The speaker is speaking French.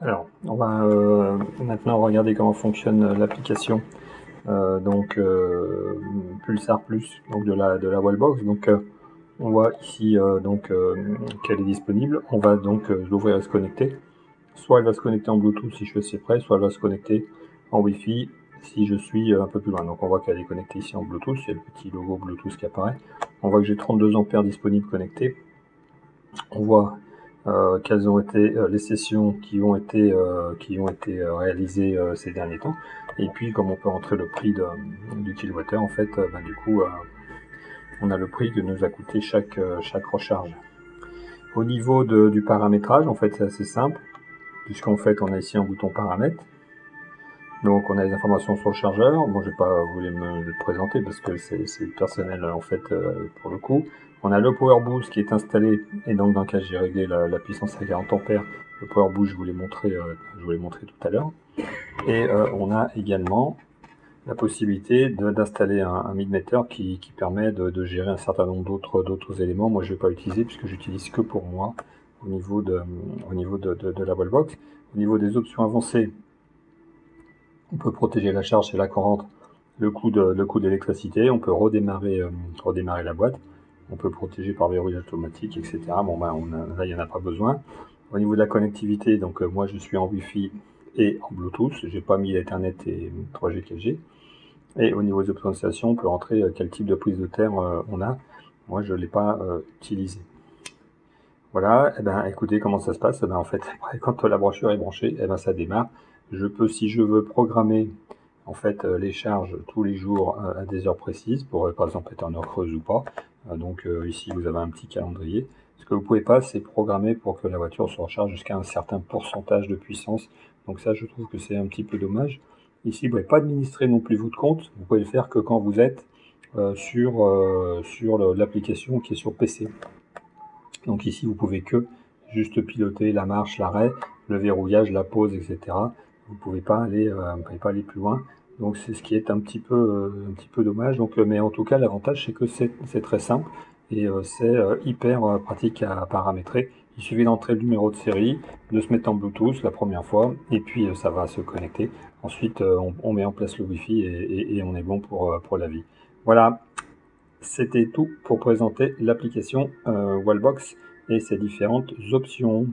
Alors, on va maintenant regarder comment fonctionne l'application Pulsar Plus, donc de la Wallbox. Donc, on voit ici qu'elle est disponible. On va donc l'ouvrir et se connecter. Soit elle va se connecter en Bluetooth si je suis assez près, soit elle va se connecter en Wi-Fi si je suis un peu plus loin. Donc on voit qu'elle est connectée ici en Bluetooth, c'est le petit logo Bluetooth qui apparaît. On voit que j'ai 32 ampères disponibles connectés. On voit quelles ont été les sessions qui ont été réalisées ces derniers temps. Et puis comme on peut rentrer le prix du kilowattheure, en fait, du coup on a le prix que nous a coûté chaque recharge. Au niveau du paramétrage, en fait c'est assez simple, puisqu'en fait on a ici un bouton paramètres. Donc on a les informations sur le chargeur. Bon, je ne vais pas vous le présenter parce que c'est personnel en fait pour le coup. On a le power boost qui est installé, et donc dans le cas j'ai réglé la puissance à 40 ampères. Le power boost je vous l'ai montré tout à l'heure. Et on a également la possibilité d'installer un midmeter qui permet de gérer un certain nombre d'autres éléments. Moi je ne vais pas l'utiliser puisque j'utilise que pour moi au niveau de la Wallbox. Au niveau des options avancées, on peut protéger la charge, c'est là qu'on rentre le coût d'électricité. On peut redémarrer la boîte. On peut protéger par verrouille automatique, etc. Bon, là, il n'y en a pas besoin. Au niveau de la connectivité, donc moi, je suis en Wi-Fi et en Bluetooth. Je n'ai pas mis l'Ethernet et 3G, 4G. Et au niveau des options de station, on peut rentrer quel type de prise de terre on a. Moi, je ne l'ai pas utilisé. Voilà, et ben, écoutez comment ça se passe. Et ben, en fait, après, quand la brochure est branchée, et ben, ça démarre. Je peux, si je veux, programmer en fait les charges tous les jours à des heures précises, pour par exemple être en heure creuse ou pas. Donc ici vous avez un petit calendrier. Ce que vous ne pouvez pas, c'est programmer pour que la voiture se recharge jusqu'à un certain pourcentage de puissance. Donc ça, je trouve que c'est un petit peu dommage. Ici, vous ne pouvez pas administrer non plus votre compte. Vous pouvez le faire que quand vous êtes sur l'application qui est sur PC. Donc ici, vous pouvez que juste piloter la marche, l'arrêt, le verrouillage, la pause, etc. Vous ne pouvez pas aller plus loin, donc c'est ce qui est un petit peu dommage. Donc, mais en tout cas, l'avantage c'est que c'est très simple et c'est hyper pratique à paramétrer. Il suffit d'entrer le numéro de série, de se mettre en Bluetooth la première fois et puis ça va se connecter. Ensuite, on met en place le Wi-Fi et on est bon pour la vie. Voilà, c'était tout pour présenter l'application Wallbox et ses différentes options.